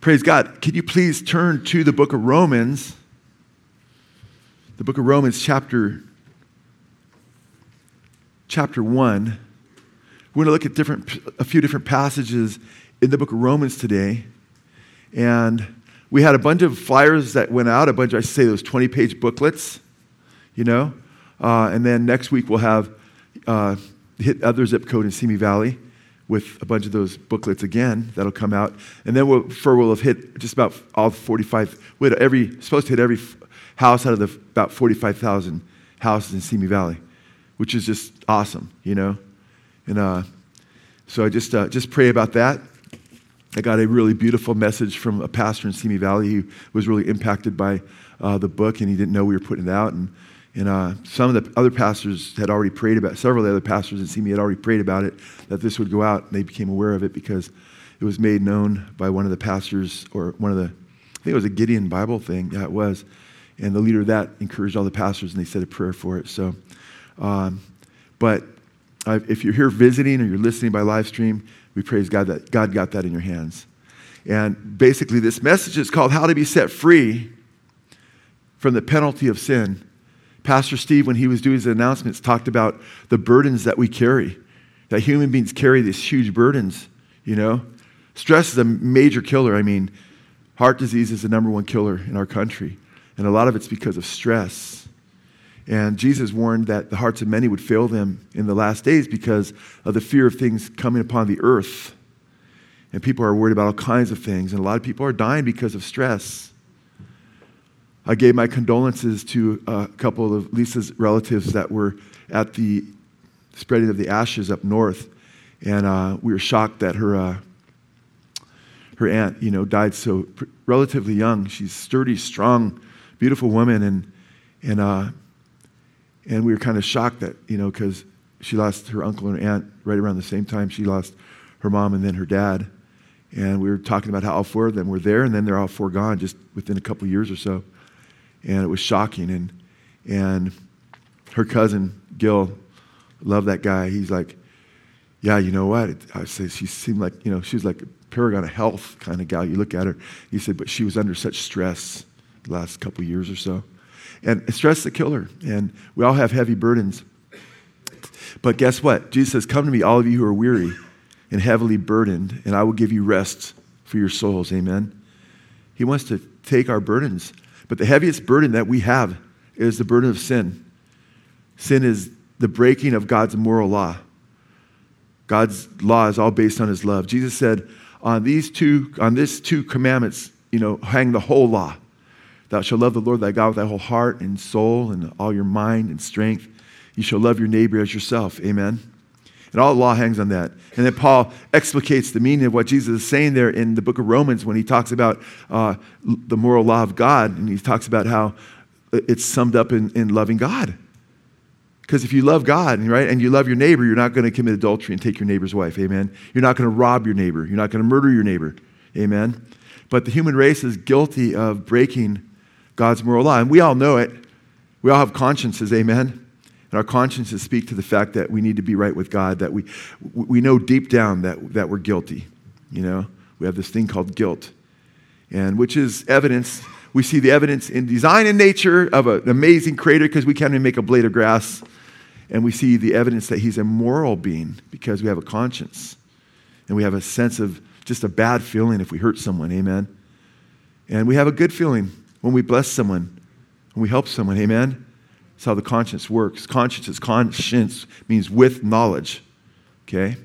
Praise God. Can you please turn to the book of Romans? The book of Romans chapter 1. We're going to look at a few different passages in the book of Romans today. And we had a bunch of flyers that went out, I say those 20-page booklets, and then next week we'll have hit other zip code in Simi Valley with a bunch of those booklets again that'll come out, and then we'll have hit just about all 45. Supposed to hit every house out of the about 45,000 houses in Simi Valley, which is just awesome, And so I just pray about that. I got a really beautiful message from a pastor in Simi Valley who was really impacted by the book, and he didn't know we were putting it out. And some of the other pastors had already prayed about it. Several of the other pastors in Simi had already prayed about it, that this would go out, and they became aware of it because it was made known by one of the pastors, or I think it was a Gideon Bible thing. Yeah, it was. And the leader of that encouraged all the pastors, and they said a prayer for it. So, but if you're here visiting or you're listening by live stream, we praise God that God got that in your hands. And basically this message is called How to Be Set Free from the Penalty of Sin. Pastor Steve, when he was doing his announcements, talked about the burdens that we carry, that human beings carry these huge burdens, Stress is a major killer. Heart disease is the number one killer in our country. And a lot of it's because of stress. And Jesus warned that the hearts of many would fail them in the last days because of the fear of things coming upon the earth. And people are worried about all kinds of things. And a lot of people are dying because of stress. I gave my condolences to a couple of Lisa's relatives that were at the spreading of the ashes up north. And we were shocked that her aunt, died so relatively young. She's sturdy, strong, beautiful woman. And we were kind of shocked that, because she lost her uncle and her aunt right around the same time she lost her mom and then her dad. And we were talking about how all four of them were there, and then they're all four gone just within a couple years or so. And it was shocking. And her cousin, Gil, loved that guy. He's like, yeah, you know what? I said, she seemed like, she was like a paragon of health kind of gal. You look at her. He said, but she was under such stress the last couple years or so. And stress is a killer, and we all have heavy burdens. But guess what? Jesus says, come to me, all of you who are weary and heavily burdened, and I will give you rest for your souls. Amen? He wants to take our burdens. But the heaviest burden that we have is the burden of sin. Sin is the breaking of God's moral law. God's law is all based on his love. Jesus said, on these two commandments, hang the whole law. Thou shalt love the Lord thy God with thy whole heart and soul and all your mind and strength. You shall love your neighbor as yourself. Amen. And all the law hangs on that. And then Paul explicates the meaning of what Jesus is saying there in the book of Romans when he talks about the moral law of God. And he talks about how it's summed up in loving God. Because if you love God, right, and you love your neighbor, you're not going to commit adultery and take your neighbor's wife. Amen. You're not going to rob your neighbor. You're not going to murder your neighbor. Amen. But the human race is guilty of breaking God's moral law. And we all know it. We all have consciences, amen? And our consciences speak to the fact that we need to be right with God, that we know deep down that we're guilty, We have this thing called guilt, and which is evidence. We see the evidence in design and nature of an amazing creator because we can't even make a blade of grass. And we see the evidence that he's a moral being because we have a conscience. And we have a sense of just a bad feeling if we hurt someone, amen? And we have a good feeling when we bless someone, when we help someone, amen? That's how the conscience works. Conscience means with knowledge, okay?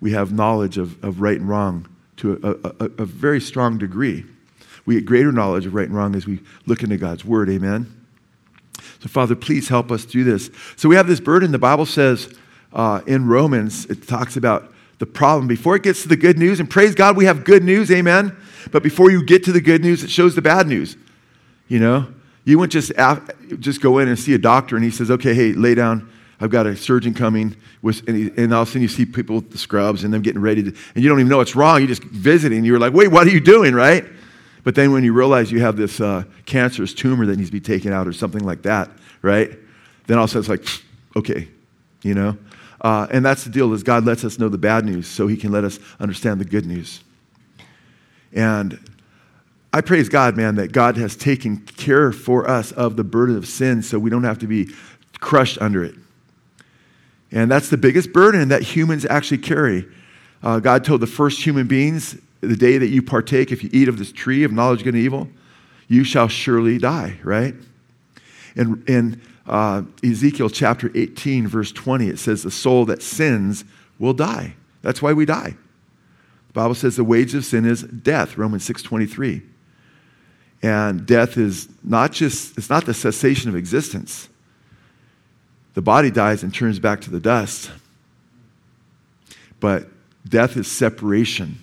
We have knowledge of right and wrong to a very strong degree. We get greater knowledge of right and wrong as we look into God's word, amen? So, Father, please help us through this. So we have this burden. The Bible says in Romans, it talks about the problem. Before it gets to the good news, and praise God, we have good news, amen? But before you get to the good news, it shows the bad news. You wouldn't just go in and see a doctor and he says, okay, hey, lay down. I've got a surgeon coming. And all of a sudden you see people with the scrubs and them getting ready to, and you don't even know what's wrong. You're just visiting. You're like, wait, what are you doing, right? But then when you realize you have this cancerous tumor that needs to be taken out or something like that, right? Then all of a sudden it's like, okay, And that's the deal is God lets us know the bad news so he can let us understand the good news. And I praise God, man, that God has taken care for us of the burden of sin so we don't have to be crushed under it. And that's the biggest burden that humans actually carry. God told the first human beings, the day that you partake, if you eat of this tree of knowledge of good and evil, you shall surely die, right? And in Ezekiel chapter 18, verse 20, it says, the soul that sins will die. That's why we die. The Bible says the wage of sin is death, Romans 6:23. And death is not just, it's not the cessation of existence. The body dies and turns back to the dust. But death is separation.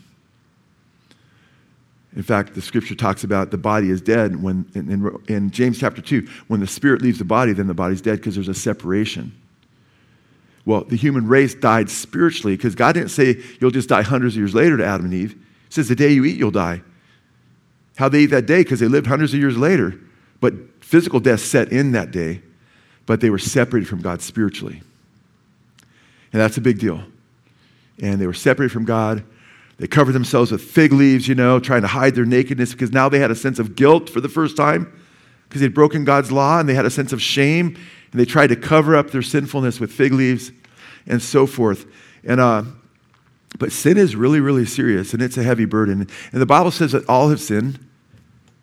In fact, the scripture talks about the body is dead. When in James chapter 2, when the spirit leaves the body, then the body's dead because there's a separation. Well, the human race died spiritually because God didn't say you'll just die hundreds of years later to Adam and Eve. He says the day you eat, you'll die. How they eat that day? Because they lived hundreds of years later. But physical death set in that day, but they were separated from God spiritually. And that's a big deal. And they were separated from God. They covered themselves with fig leaves, trying to hide their nakedness because now they had a sense of guilt for the first time because they'd broken God's law and they had a sense of shame and they tried to cover up their sinfulness with fig leaves and so forth. And but sin is really, really serious and it's a heavy burden. And the Bible says that all have sinned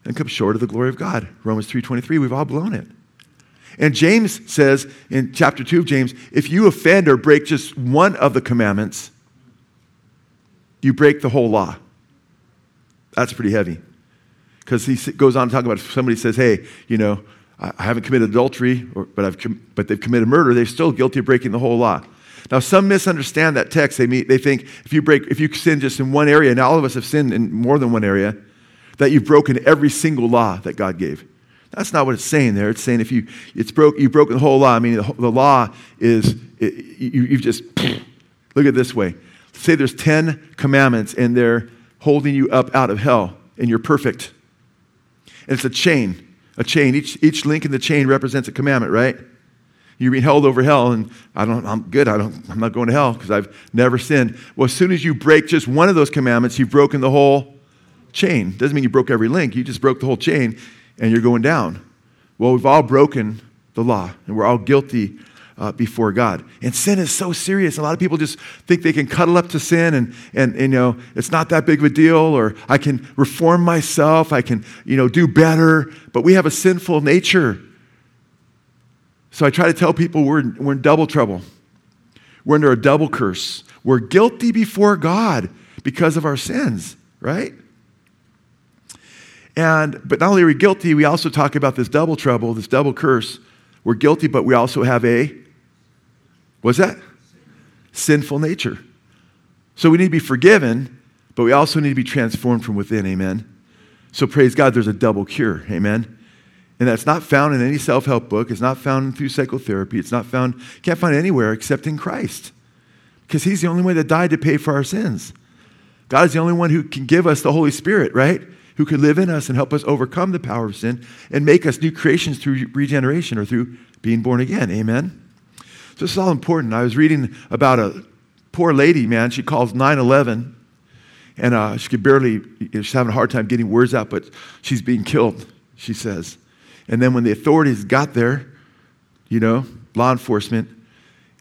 and come short of the glory of God. Romans 3:23, we've all blown it. And James says in chapter 2 of James, if you offend or break just one of the commandments, you break the whole law. That's pretty heavy. Because he goes on to talk about if somebody says, hey, I haven't committed adultery, but they've committed murder, they're still guilty of breaking the whole law. Now, some misunderstand that text. They think if you sin just in one area, and all of us have sinned in more than one area, that you've broken every single law that God gave. That's not what it's saying there. It's saying you've broken the whole law. The law is, you've just, look at it this way. Say there's 10 commandments and they're holding you up out of hell and you're perfect. And it's a chain. Each link in the chain represents a commandment, right? You're being held over hell and I'm not going to hell because I've never sinned. Well, as soon as you break just one of those commandments, you've broken the whole chain. Doesn't mean you broke every link. You just broke the whole chain and you're going down. Well, we've all broken the law and we're all guilty before God. And sin is so serious. A lot of people just think they can cuddle up to sin and it's not that big of a deal, or I can reform myself, I can, do better, but we have a sinful nature. So I try to tell people we're in double trouble. We're under a double curse. We're guilty before God because of our sins, right? But not only are we guilty, we also talk about this double trouble, this double curse. We're guilty, but we also have what's that? Sinful nature. So we need to be forgiven, but we also need to be transformed from within, amen? So praise God, there's a double cure, amen? And that's not found in any self-help book. It's not found through psychotherapy. It's not found, you can't find it anywhere except in Christ, because he's the only one that died to pay for our sins. God is the only one who can give us the Holy Spirit, right? Who could live in us and help us overcome the power of sin and make us new creations through regeneration or through being born again. Amen? So this is all important. I was reading about a poor lady, man. She calls 911, and she could barely, she's having a hard time getting words out, but she's being killed, she says. And then when the authorities got there, law enforcement,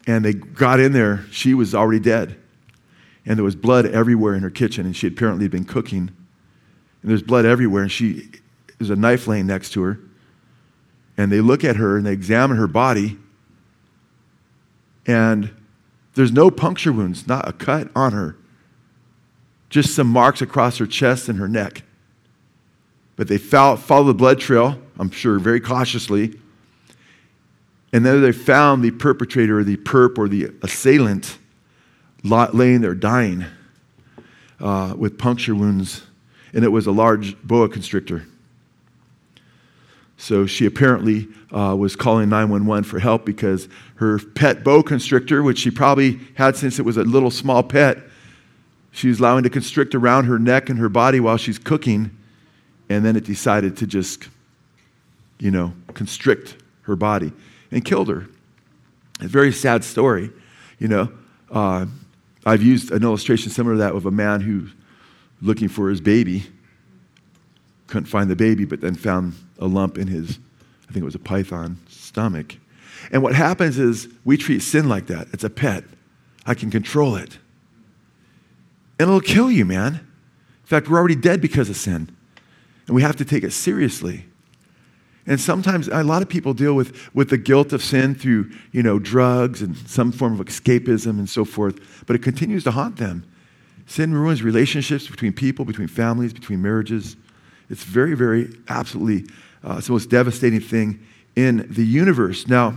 and they got in there, she was already dead. And there was blood everywhere in her kitchen, and she had apparently been cooking. And there's blood everywhere, and there's a knife laying next to her. And they look at her, and they examine her body. And there's no puncture wounds, not a cut on her. Just some marks across her chest and her neck. But they follow the blood trail, I'm sure, very cautiously. And then they found the perpetrator or the perp or the assailant laying there dying with puncture wounds. And it was a large boa constrictor. So she apparently was calling 911 for help because her pet boa constrictor, which she probably had since it was a little small pet, she was allowing to constrict around her neck and her body while she's cooking, and then it decided to just, constrict her body and killed her. A very sad story, I've used an illustration similar to that of a man who looking for his baby, couldn't find the baby, but then found a lump in his, I think it was a python, stomach. And what happens is we treat sin like that. It's a pet. I can control it. And it'll kill you, man. In fact, we're already dead because of sin. And we have to take it seriously. And sometimes a lot of people deal with the guilt of sin through, drugs and some form of escapism and so forth, but it continues to haunt them. Sin ruins relationships between people, between families, between marriages. It's very, very, absolutely, it's the most devastating thing in the universe. Now,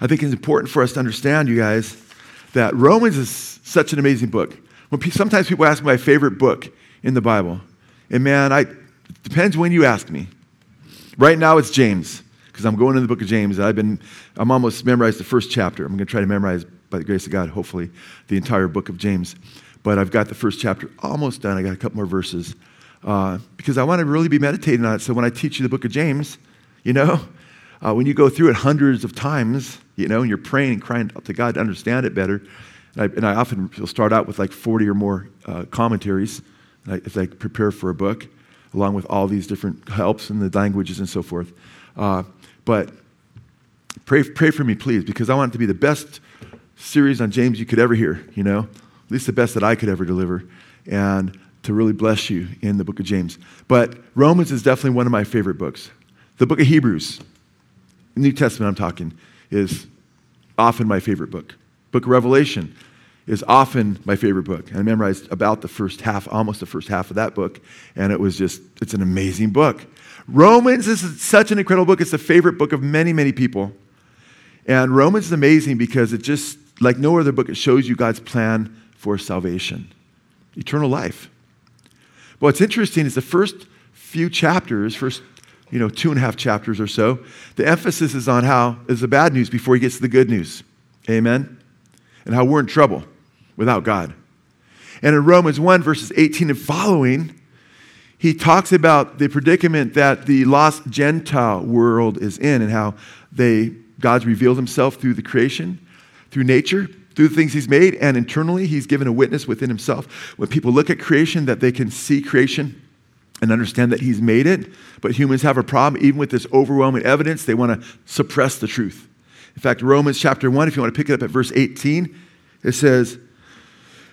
I think it's important for us to understand, you guys, that Romans is such an amazing book. Sometimes people ask me my favorite book in the Bible. And man, it depends when you ask me. Right now it's James, because I'm going in the book of James. I'm almost memorized the first chapter. I'm going to try to memorize, by the grace of God, hopefully, the entire book of James. But I've got the first chapter almost done. I got a couple more verses, because I want to really be meditating on it. So when I teach you the book of James, when you go through it hundreds of times, and you're praying and crying out to God to understand it better, and I often will start out with like 40 or more commentaries as I prepare for a book, along with all these different helps and the languages and so forth. But pray for me, please, because I want it to be the best series on James you could ever hear, at least the best that I could ever deliver, and to really bless you in the book of James. But Romans is definitely one of my favorite books. The book of Hebrews, New Testament I'm talking, is often my favorite book. Book of Revelation is often my favorite book. I memorized about almost the first half of that book, and it's an amazing book. Romans is such an incredible book. It's the favorite book of many, many people. And Romans is amazing because it just, like no other book, it shows you God's plan for salvation, eternal life. But what's interesting is the first few chapters, 2.5 chapters or so, the emphasis is on how is the bad news before he gets to the good news. Amen? And how we're in trouble without God. And in Romans 1, verses 18 and following, he talks about the predicament that the lost Gentile world is in and how God's revealed himself through the creation, through nature, through the things he's made, and internally he's given a witness within himself. When people look at creation, that they can see creation and understand that he's made it, but humans have a problem. Even with this overwhelming evidence, they want to suppress the truth. In fact, Romans chapter 1, if you want to pick it up at verse 18, it says,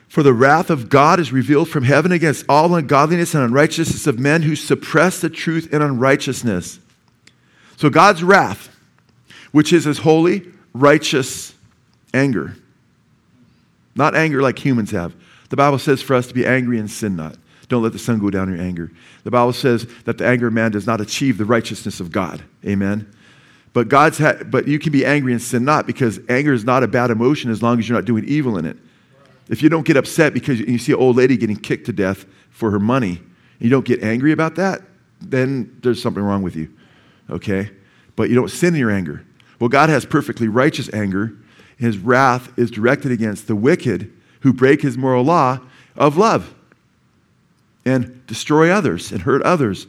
"For the wrath of God is revealed from heaven against all ungodliness and unrighteousness of men who suppress the truth in unrighteousness." So God's wrath, which is his holy, righteous anger. Not anger like humans have. The Bible says for us to be angry and sin not. Don't let the sun go down in your anger. The Bible says that the anger of man does not achieve the righteousness of God. Amen? But but you can be angry and sin not, because anger is not a bad emotion as long as you're not doing evil in it. If you don't get upset because you see an old lady getting kicked to death for her money, and you don't get angry about that, then there's something wrong with you, okay? But you don't sin in your anger. Well, God has perfectly righteous anger. His wrath is directed against the wicked who break his moral law of love and destroy others and hurt others.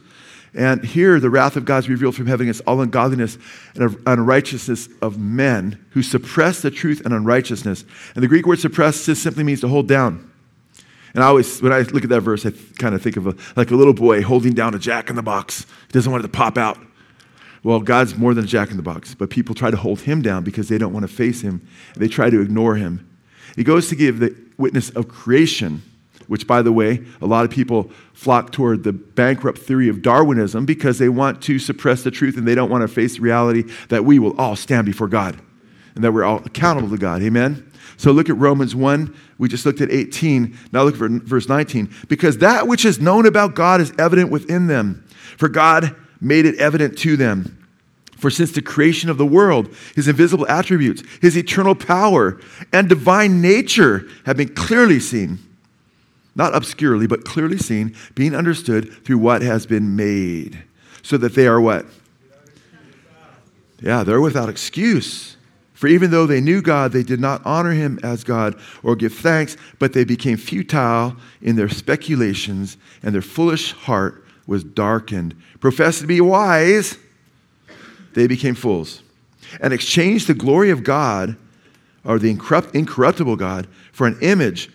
And here, the wrath of God is revealed from heaven against all ungodliness and unrighteousness of men who suppress the truth and unrighteousness. And the Greek word suppress just simply means to hold down. And I always, when I look at that verse, I kind of think of like a little boy holding down a jack-in-the-box. He doesn't want it to pop out. Well, God's more than a jack-in-the-box, but people try to hold him down because they don't want to face him. They try to ignore him. He goes to give the witness of creation, which, by the way, a lot of people flock toward the bankrupt theory of Darwinism because they want to suppress the truth and they don't want to face the reality that we will all stand before God and that we're all accountable to God. Amen? So look at Romans 1. We just looked at 18. Now look at verse 19. "Because that which is known about God is evident within them, for God made it evident to them. For since the creation of the world, his invisible attributes, his eternal power, and divine nature have been clearly seen." Not obscurely, but clearly seen, being understood through what has been made. So that they are what? Yeah, they're without excuse. "For even though they knew God, they did not honor him as God or give thanks, but they became futile in their speculations, and their foolish heart was darkened. Professed to be wise, they became fools, and exchanged the glory of God, or the incorruptible God, for an image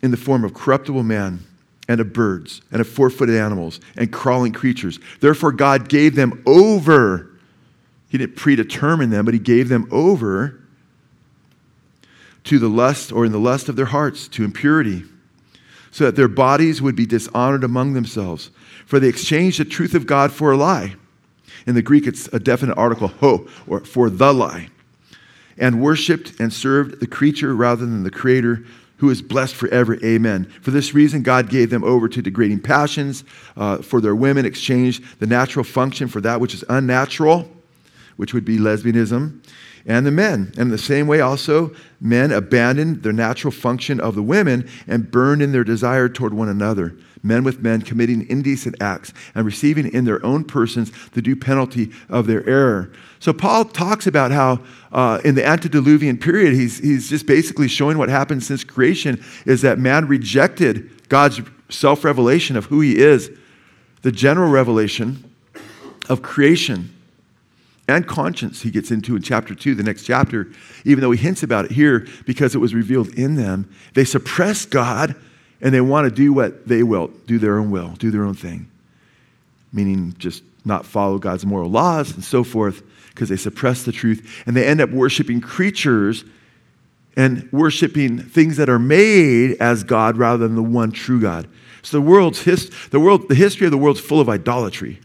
in the form of corruptible man and of birds and of four-footed animals and crawling creatures. Therefore, God gave them over. He didn't predetermine them, but he gave them over to the lust, or in the lust of their hearts, to impurity, so that their bodies would be dishonored among themselves. For they exchanged the truth of God for a lie. In the Greek, it's a definite article, ho, or for the lie. And worshipped and served the creature rather than the Creator, who is blessed forever. Amen. For this reason, God gave them over to degrading passions. For their women exchanged the natural function for that which is unnatural, which would be lesbianism. And the men, and in the same way also, men abandoned their natural function of the women and burned in their desire toward one another, men with men committing indecent acts and receiving in their own persons the due penalty of their error. So Paul talks about how in the antediluvian period, he's just basically showing what happened since creation is that man rejected God's self-revelation of who he is, the general revelation of creation. And conscience he gets into in chapter 2, the next chapter, even though he hints about it here because it was revealed in them. They suppress God and they want to do what they will, do their own will, do their own thing, meaning just not follow God's moral laws and so forth because they suppress the truth. And they end up worshiping creatures and worshiping things that are made as God rather than the one true God. So the history of the world's full of idolatry.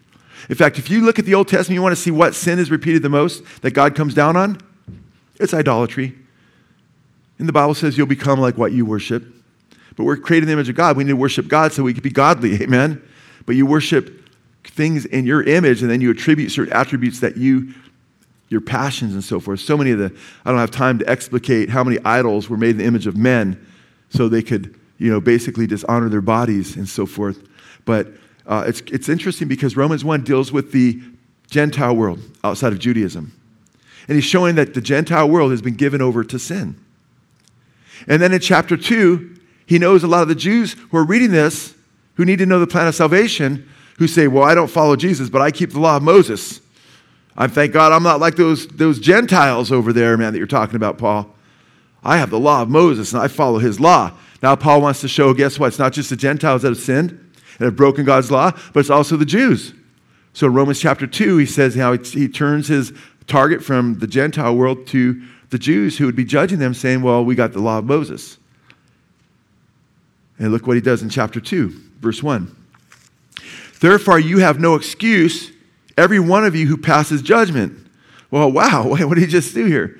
In fact, if you look at the Old Testament, you want to see what sin is repeated the most that God comes down on? It's idolatry. And the Bible says you'll become like what you worship. But we're created in the image of God. We need to worship God so we can be godly. Amen? But you worship things in your image, and then you attribute certain attributes that your passions and so forth. So many of I don't have time to explicate how many idols were made in the image of men so they could, basically dishonor their bodies and so forth. But it's interesting because Romans 1 deals with the Gentile world outside of Judaism. And he's showing that the Gentile world has been given over to sin. And then in chapter 2, he knows a lot of the Jews who are reading this, who need to know the plan of salvation, who say, well, I don't follow Jesus, but I keep the law of Moses. I thank God I'm not like those Gentiles over there, man, that you're talking about, Paul. I have the law of Moses, and I follow his law. Now Paul wants to show, guess what? It's not just the Gentiles that have sinned and have broken God's law, but it's also the Jews. So in Romans chapter 2, he says how he turns his target from the Gentile world to the Jews who would be judging them, saying, well, we got the law of Moses. And look what he does in chapter 2, verse 1. Therefore, you have no excuse, every one of you who passes judgment. Well, wow, what did he just do here?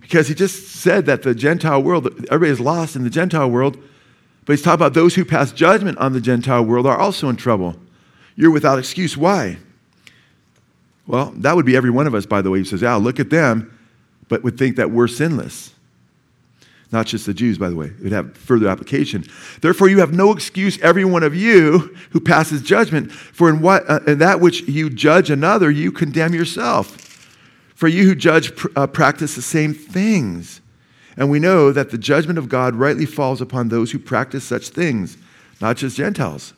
Because he just said that the Gentile world, everybody's lost in the Gentile world, but he's talking about those who pass judgment on the Gentile world are also in trouble. You're without excuse. Why? Well, that would be every one of us, by the way. He says, yeah, look at them, but would think that we're sinless. Not just the Jews, by the way. It would have further application. Therefore, you have no excuse, every one of you who passes judgment, for in that which you judge another, you condemn yourself. For you who judge practice the same things. And we know that the judgment of God rightly falls upon those who practice such things, not just Gentiles.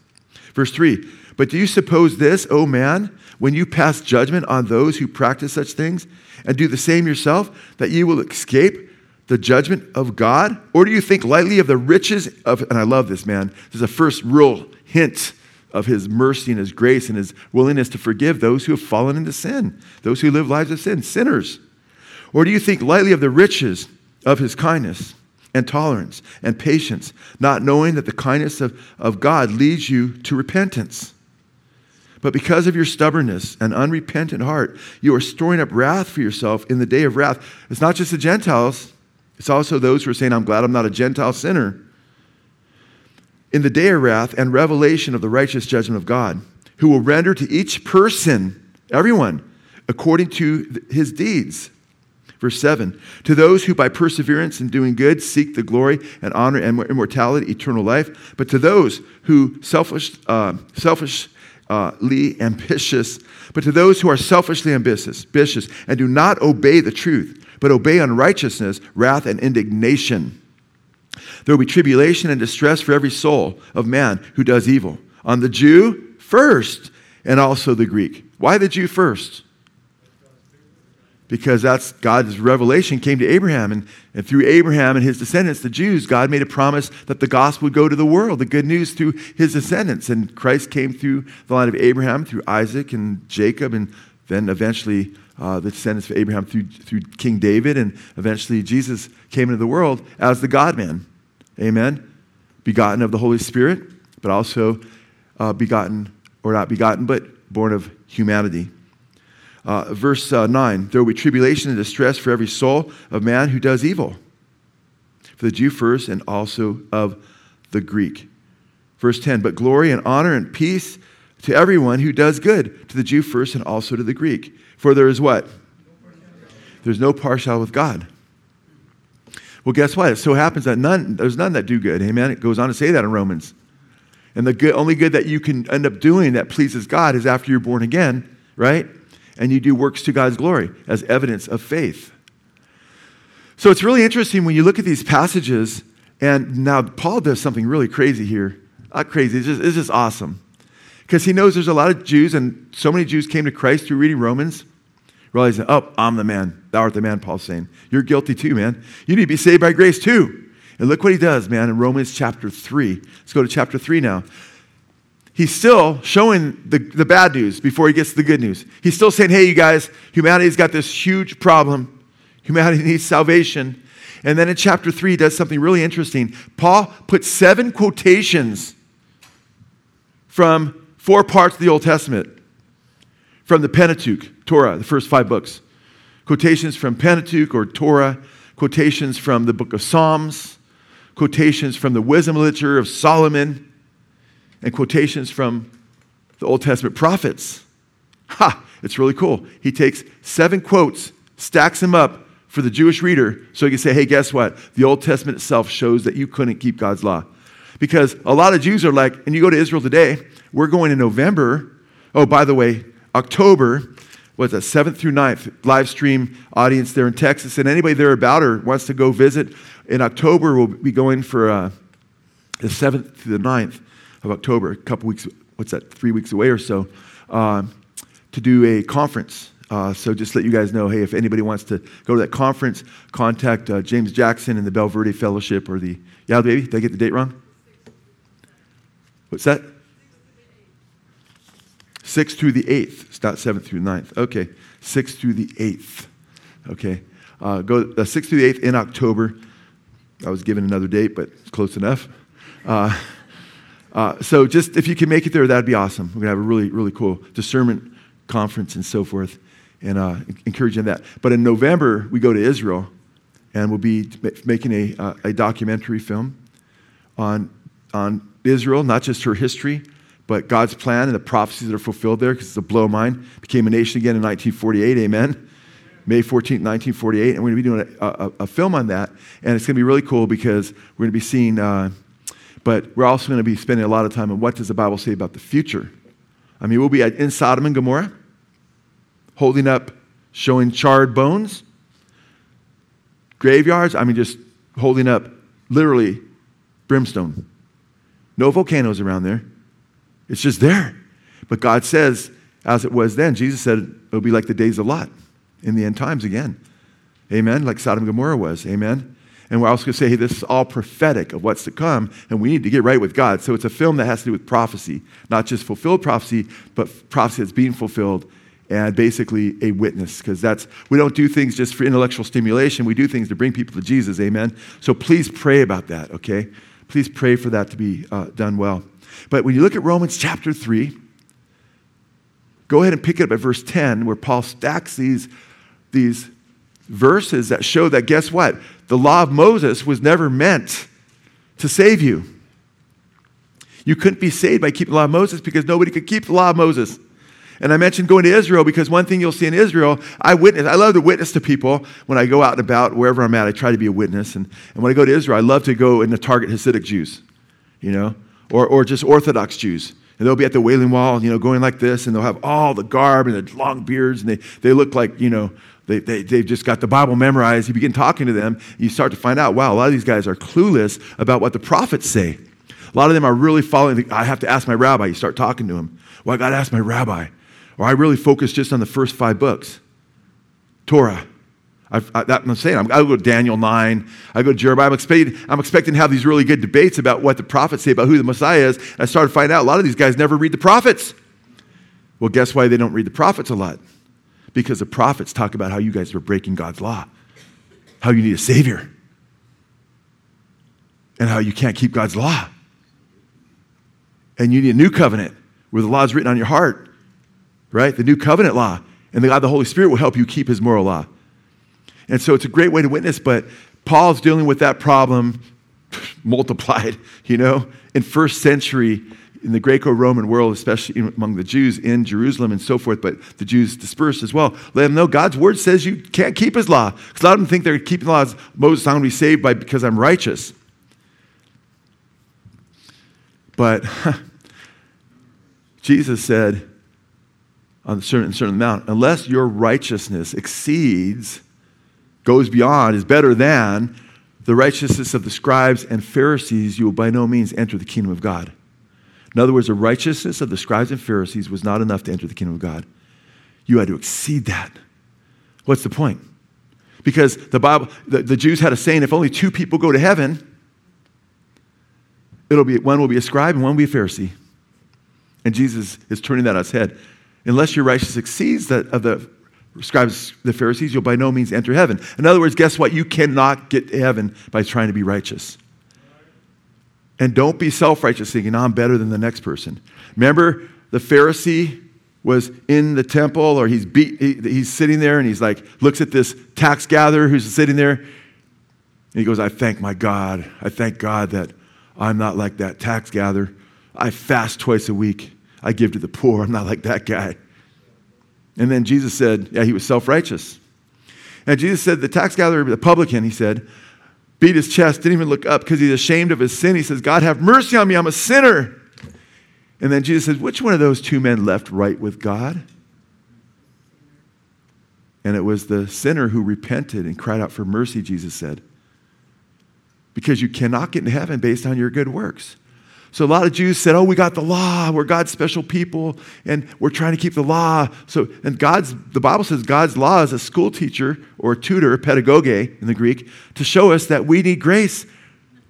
Verse 3, but do you suppose this, O man, when you pass judgment on those who practice such things and do the same yourself, that you will escape the judgment of God? Or do you think lightly of the riches of, and I love this, man, this is the first real hint of his mercy and his grace and his willingness to forgive those who have fallen into sin, those who live lives of sin, sinners. Or do you think lightly of the riches of his kindness and tolerance and patience, not knowing that the kindness of God leads you to repentance? But because of your stubbornness and unrepentant heart, you are storing up wrath for yourself in the day of wrath. It's not just the Gentiles. It's also those who are saying, I'm glad I'm not a Gentile sinner. In the day of wrath and revelation of the righteous judgment of God, who will render to each person, everyone, according to his deeds. Verse 7, to those who by perseverance in doing good seek the glory and honor and immortality, eternal life, but to those who are selfishly ambitious and do not obey the truth, but obey unrighteousness, wrath, and indignation. There will be tribulation and distress for every soul of man who does evil, on the Jew first and also the Greek. Why the Jew first? because that's God's revelation came to Abraham. And through Abraham and his descendants, the Jews, God made a promise that the gospel would go to the world, the good news through his descendants. And Christ came through the line of Abraham, through Isaac and Jacob, and then eventually the descendants of Abraham through King David. And eventually Jesus came into the world as the God-man. Amen? Begotten of the Holy Spirit, but also begotten, or not begotten, but born of humanity. Verse 9, there will be tribulation and distress for every soul of man who does evil, for the Jew first and also of the Greek. Verse 10, but glory and honor and peace to everyone who does good, to the Jew first and also to the Greek. For there is what? There's no partial with God. Well, guess what? It so happens that there's none that do good. Amen? It goes on to say that in Romans. And the only good that you can end up doing that pleases God is after you're born again, right? And you do works to God's glory as evidence of faith. So it's really interesting when you look at these passages, and now Paul does something really crazy here. Not crazy, it's just awesome. Because he knows there's a lot of Jews, and so many Jews came to Christ through reading Romans, realizing, oh, I'm the man. Thou art the man, Paul's saying. You're guilty too, man. You need to be saved by grace too. And look what he does, man, in Romans chapter 3. Let's go to chapter 3 now. He's still showing the bad news before he gets to the good news. He's still saying, hey, you guys, humanity's got this huge problem. Humanity needs salvation. And then in chapter 3, he does something really interesting. Paul puts 7 quotations from 4 parts of the Old Testament, from the Pentateuch, Torah, the first 5 books. Quotations from Pentateuch or Torah, quotations from the book of Psalms, quotations from the wisdom literature of Solomon, and quotations from the Old Testament prophets. Ha! It's really cool. He takes 7 quotes, stacks them up for the Jewish reader, so he can say, hey, guess what? The Old Testament itself shows that you couldn't keep God's law. Because a lot of Jews are like, and you go to Israel today, we're going in November. Oh, by the way, October, what's that, 7th through 9th, live stream audience there in Texas. And anybody there about or wants to go visit, in October we'll be going for the 7th through the 9th. Of October, a couple weeks, 3 weeks away or so, to do a conference. So just let you guys know, hey, if anybody wants to go to that conference, contact James Jackson and the Bel Verde Fellowship or the, yeah, baby, did I get the date wrong? What's that? 6th through the 8th. It's not 7th through 9th. Okay, 6th through the 8th. Okay, 6th through the 8th in October. I was given another date, but it's close enough. So just if you can make it there, that'd be awesome. We're going to have a really, really cool discernment conference and so forth, and encouraging that. But in November, we go to Israel, and we'll be making a documentary film on Israel, not just her history, but God's plan and the prophecies that are fulfilled there, because it's a blow of mine. Became a nation again in 1948, amen? May 14th, 1948, and we're going to be doing a film on that, and it's going to be really cool because we're going to be seeing... But we're also going to be spending a lot of time on what does the Bible say about the future. I mean, we'll be in Sodom and Gomorrah, holding up, showing charred bones, graveyards. I mean, just holding up literally brimstone. No volcanoes around there. It's just there. But God says, as it was then, Jesus said, it'll be like the days of Lot in the end times again. Amen? Like Sodom and Gomorrah was. Amen? And we're also going to say, hey, this is all prophetic of what's to come, and we need to get right with God. So it's a film that has to do with prophecy, not just fulfilled prophecy, but prophecy that's being fulfilled, and basically a witness, because that's, we don't do things just for intellectual stimulation. We do things to bring people to Jesus, amen? So please pray about that, okay? Please pray for that to be done well. But when you look at Romans chapter 3, go ahead and pick it up at verse 10, where Paul stacks these verses that show that, guess what? The law of Moses was never meant to save you. You couldn't be saved by keeping the law of Moses because nobody could keep the law of Moses. And I mentioned going to Israel because one thing you'll see in Israel, I love to witness to people when I go out and about, wherever I'm at, I try to be a witness. And when I go to Israel, I love to go and target Hasidic Jews, you know, or just Orthodox Jews. And they'll be at the Wailing Wall, you know, going like this, and they'll have all the garb and the long beards, and they look like, you know, they've just got the Bible memorized. You begin talking to them, you start to find out, wow, a lot of these guys are clueless about what the prophets say. A lot of them are really following, I have to ask my rabbi. You start talking to him. Well, I got to ask my rabbi. Or I really focus just on the first 5 books. Torah. I'm saying, I go to Daniel 9. I go to Jeremiah. I'm expecting to have these really good debates about what the prophets say about who the Messiah is. And I started to find out a lot of these guys never read the prophets. Well, guess why they don't read the prophets a lot? Because the prophets talk about how you guys were breaking God's law, how you need a savior, and how you can't keep God's law. And you need a new covenant where the law is written on your heart, right? The new covenant law. And the God, the Holy Spirit, will help you keep his moral law. And so it's a great way to witness, but Paul's dealing with that problem multiplied, in first century, in the Greco-Roman world, especially among the Jews in Jerusalem and so forth, but the Jews dispersed as well. Let them know God's word says you can't keep his law. Because a lot of them think they're keeping the laws. Moses, I'm going to be saved because I'm righteous. But Jesus said on the Sermon on the Mount, unless your righteousness goes beyond, is better than the righteousness of the scribes and Pharisees, you will by no means enter the kingdom of God. In other words, the righteousness of the scribes and Pharisees was not enough to enter the kingdom of God. You had to exceed that. What's the point? Because the Bible, the Jews had a saying, if only two people go to heaven, one will be a scribe and one will be a Pharisee. And Jesus is turning that on its head. Unless your righteousness exceeds that of the scribes, the Pharisees, you'll by no means enter heaven. In other words, guess what? You cannot get to heaven by trying to be righteous. And don't be self-righteous thinking, I'm better than the next person. Remember, the Pharisee was in the temple, or he's sitting there, and he's like, looks at this tax gatherer who's sitting there, and he goes, I thank God that I'm not like that tax gatherer. I fast twice a week. I give to the poor. I'm not like that guy. And then Jesus said, he was self-righteous. And Jesus said, the tax gatherer, the publican, he said, beat his chest, didn't even look up because he's ashamed of his sin. He says, God, have mercy on me. I'm a sinner. And then Jesus says, which one of those two men left right with God? And it was the sinner who repented and cried out for mercy, Jesus said. Because you cannot get into heaven based on your good works. So a lot of Jews said, we got the law. We're God's special people, and we're trying to keep the law. The Bible says God's law is a school teacher or a tutor, pedagoge in the Greek, to show us that we need grace,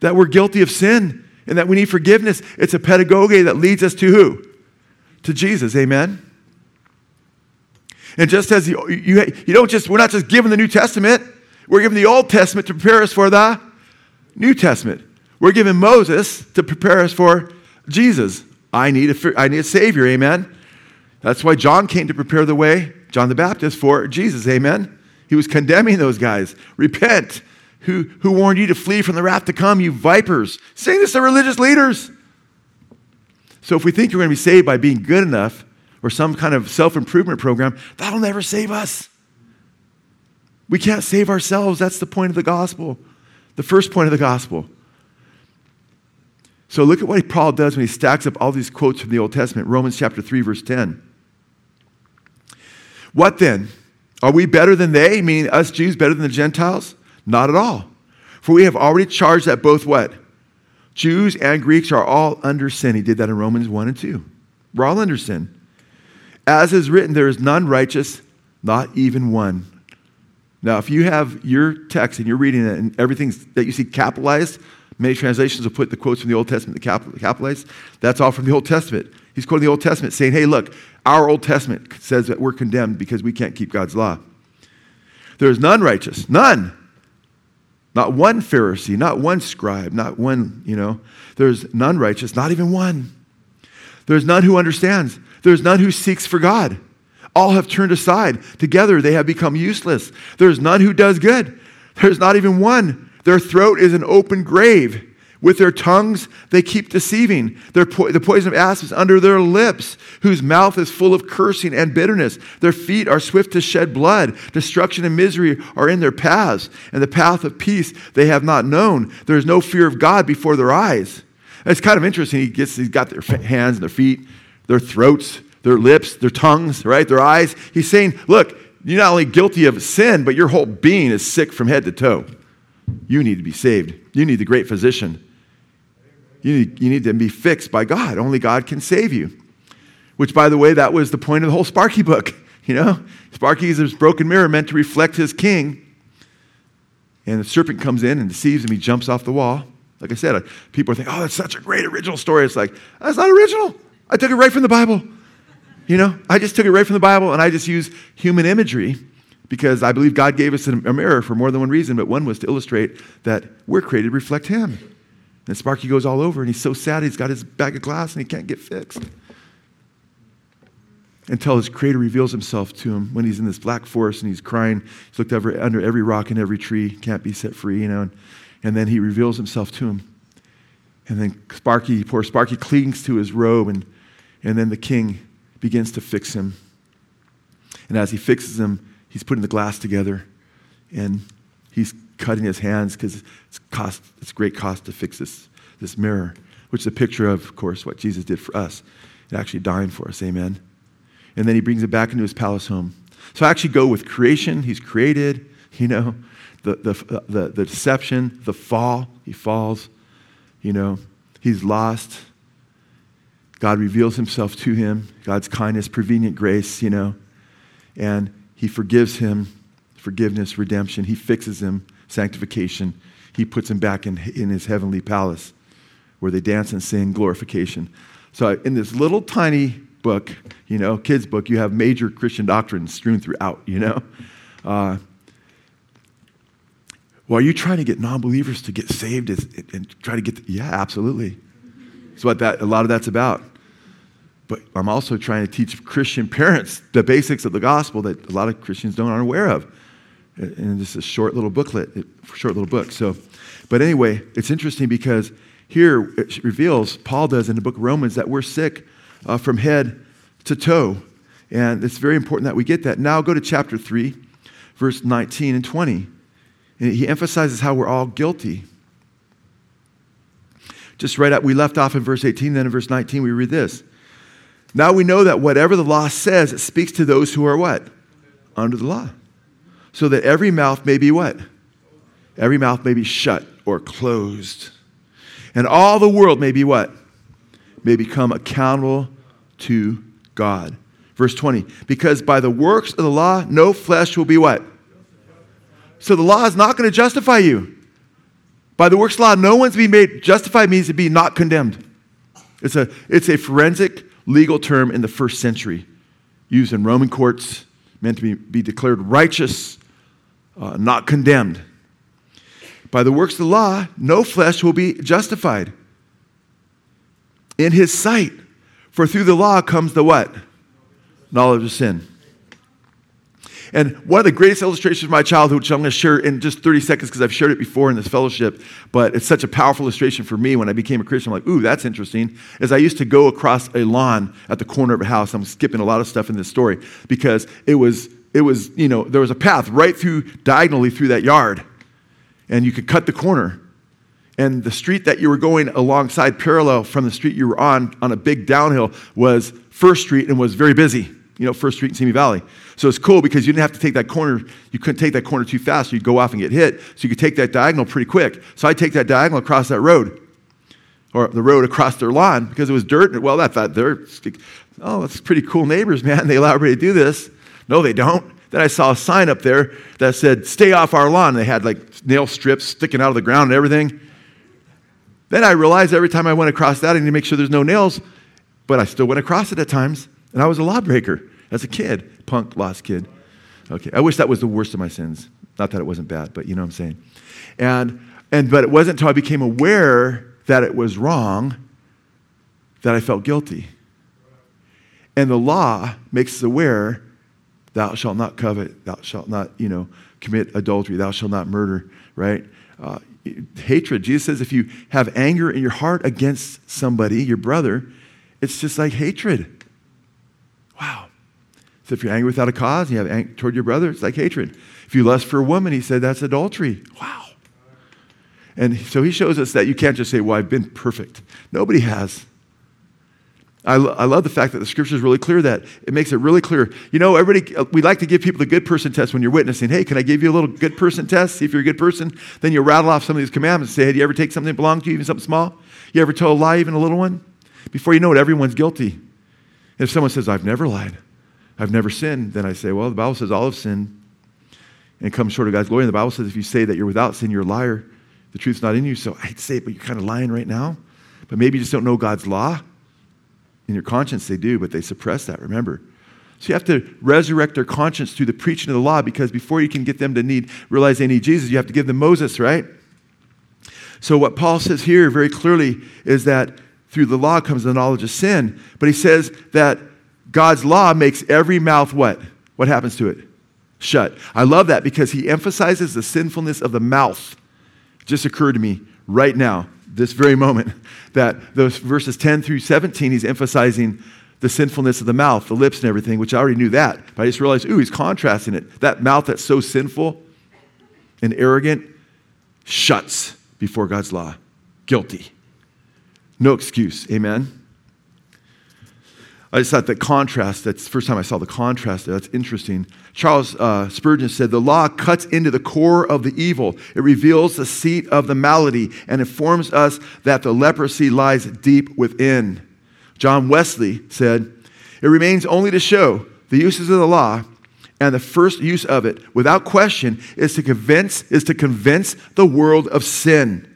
that we're guilty of sin, and that we need forgiveness. It's a pedagoge that leads us to who? To Jesus, amen? And just as we're not just given the New Testament, we're given the Old Testament to prepare us for the New Testament. We're given Moses to prepare us for Jesus. I need a Savior, amen? That's why John came to prepare the way, John the Baptist, for Jesus, amen? He was condemning those guys. Repent. Who warned you to flee from the wrath to come, you vipers? Saying this to religious leaders. So if we think we're going to be saved by being good enough or some kind of self-improvement program, that'll never save us. We can't save ourselves. That's the point of the gospel, the first point of the gospel. So look at what Paul does when he stacks up all these quotes from the Old Testament. Romans chapter 3, verse 10. What then? Are we better than they? Meaning us Jews better than the Gentiles? Not at all. For we have already charged that both what? Jews and Greeks are all under sin. He did that in Romans 1 and 2. We're all under sin. As is written, there is none righteous, not even one. Now, if you have your text and you're reading it and everything that you see capitalized, many translations will put the quotes from the Old Testament to capitalize. That's all from the Old Testament. He's quoting the Old Testament saying, hey, look, our Old Testament says that we're condemned because we can't keep God's law. There is none righteous, none. Not one Pharisee, not one scribe, not one, There's none righteous, not even one. There's none who understands. There's none who seeks for God. All have turned aside. Together they have become useless. There's none who does good. There's not even one. Their throat is an open grave. With their tongues, they keep deceiving. The poison of asp is under their lips, whose mouth is full of cursing and bitterness. Their feet are swift to shed blood. Destruction and misery are in their paths, and the path of peace they have not known. There is no fear of God before their eyes. And it's kind of interesting. He's got their hands and their feet, their throats, their lips, their tongues, right? Their eyes. He's saying, look, you're not only guilty of sin, but your whole being is sick from head to toe. You need to be saved. You need the great physician. You need to be fixed by God. Only God can save you. Which, by the way, that was the point of the whole Sparky book. You know, Sparky is his broken mirror meant to reflect his king. And the serpent comes in and deceives him. He jumps off the wall. Like I said, people are thinking, oh, that's such a great original story. It's like, that's not original. I took it right from the Bible. You know, I just took it right from the Bible, and I just used human imagery because I believe God gave us a mirror for more than one reason, but one was to illustrate that we're created to reflect him. And Sparky goes all over, and he's so sad he's got his bag of glass, and he can't get fixed until his creator reveals himself to him when he's in this black forest, and he's crying. He's looked over, under every rock and every tree, can't be set free, you know, and then he reveals himself to him. And then Sparky, poor Sparky, clings to his robe, and then the king begins to fix him. And as he fixes him, he's putting the glass together, and he's cutting his hands because it's great cost to fix this mirror, which is a picture of course, what Jesus did for us, and actually dying for us, amen? And then he brings it back into his palace home. So I actually go with creation, he's created, you know, the deception, the fall, he falls, you know, he's lost. God reveals himself to him, God's kindness, prevenient grace, you know, and he forgives him, forgiveness, redemption. He fixes him, sanctification. He puts him back in his heavenly palace where they dance and sing, glorification. So in this little tiny book, you know, kids book, you have major Christian doctrines strewn throughout, you know. Well, are you trying to get non-believers to get saved and try to get, yeah, absolutely. That's what a lot of that's about. But I'm also trying to teach Christian parents the basics of the gospel that a lot of Christians aren't aware of. And this is a short little book. So, but anyway, it's interesting because here it reveals, Paul does in the book of Romans, that we're sick from head to toe. And it's very important that we get that. Now go to chapter 3, verse 19 and 20. And he emphasizes how we're all guilty. Just right up, we left off in verse 18, then in verse 19 we read this. Now we know that whatever the law says, it speaks to those who are what? Under the law. So that every mouth may be what? Every mouth may be shut or closed. And all the world may be what? May become accountable to God. Verse 20, because by the works of the law, no flesh will be what? So the law is not going to justify you. By the works of the law, no one's to be made. Justified means to be not condemned. It's a forensic legal term in the first century, used in Roman courts, meant to be declared righteous, not condemned. By the works of the law, no flesh will be justified in his sight. For through the law comes the what? Knowledge of sin. And one of the greatest illustrations of my childhood, which I'm going to share in just 30 seconds because I've shared it before in this fellowship, but it's such a powerful illustration for me when I became a Christian. I'm like, ooh, that's interesting, is I used to go across a lawn at the corner of a house. I'm skipping a lot of stuff in this story because it was, you know, there was a path right through, diagonally through that yard, and you could cut the corner. And the street that you were going alongside, parallel from the street you were on a big downhill, was First Street and was very busy. You know, First Street in Simi Valley. So it's cool because you didn't have to take that corner. You couldn't take that corner too fast. So you'd go off and get hit. So you could take that diagonal pretty quick. So I'd take that diagonal across that road, or the road across their lawn, because it was dirt. And, well, I thought, that's pretty cool neighbors, man. They allow everybody to do this. No, they don't. Then I saw a sign up there that said, stay off our lawn. They had like nail strips sticking out of the ground and everything. Then I realized every time I went across that, I need to make sure there's no nails. But I still went across it at times. And I was a lawbreaker as a kid, punk, lost kid. Okay, I wish that was the worst of my sins. Not that it wasn't bad, but you know what I'm saying. But it wasn't until I became aware that it was wrong that I felt guilty. And the law makes us aware, thou shalt not covet, thou shalt not, you know, commit adultery, thou shalt not murder, right? Hatred. Jesus says if you have anger in your heart against somebody, your brother, it's just like hatred. Wow. So if you're angry without a cause, you have anger toward your brother, it's like hatred. If you lust for a woman, he said, that's adultery. Wow. And so he shows us that you can't just say, well, I've been perfect. Nobody has. I love the fact that the scripture is really clear that. It makes it really clear. You know, everybody, we like to give people the good person test when you're witnessing. Hey, can I give you a little good person test? See if you're a good person. Then you rattle off some of these commandments. Say, hey, do you ever take something that belonged to you, even something small? You ever tell a lie, even a little one? Before you know it, everyone's guilty. If someone says, I've never lied, I've never sinned. Then I say, well, the Bible says all have sinned and come short of God's glory. And the Bible says if you say that you're without sin, you're a liar. The truth's not in you. So I'd say it, but you're kind of lying right now. But maybe you just don't know God's law. In your conscience, they do, but they suppress that, remember. So you have to resurrect their conscience through the preaching of the law, because before you can get them to realize they need Jesus, you have to give them Moses, right? So what Paul says here very clearly is that through the law comes the knowledge of sin. But he says that God's law makes every mouth what? What happens to it? Shut. I love that because he emphasizes the sinfulness of the mouth. It just occurred to me right now, this very moment, that those verses 10 through 17, he's emphasizing the sinfulness of the mouth, the lips and everything, which I already knew that. But I just realized, ooh, he's contrasting it. That mouth that's so sinful and arrogant shuts before God's law. Guilty. No excuse. Amen? I just thought that contrast, that's the first time I saw the contrast there. That's interesting. Charles Spurgeon said, the law cuts into the core of the evil. It reveals the seat of the malady and informs us that the leprosy lies deep within. John Wesley said, it remains only to show the uses of the law, and the first use of it, without question, is to convince the world of sin.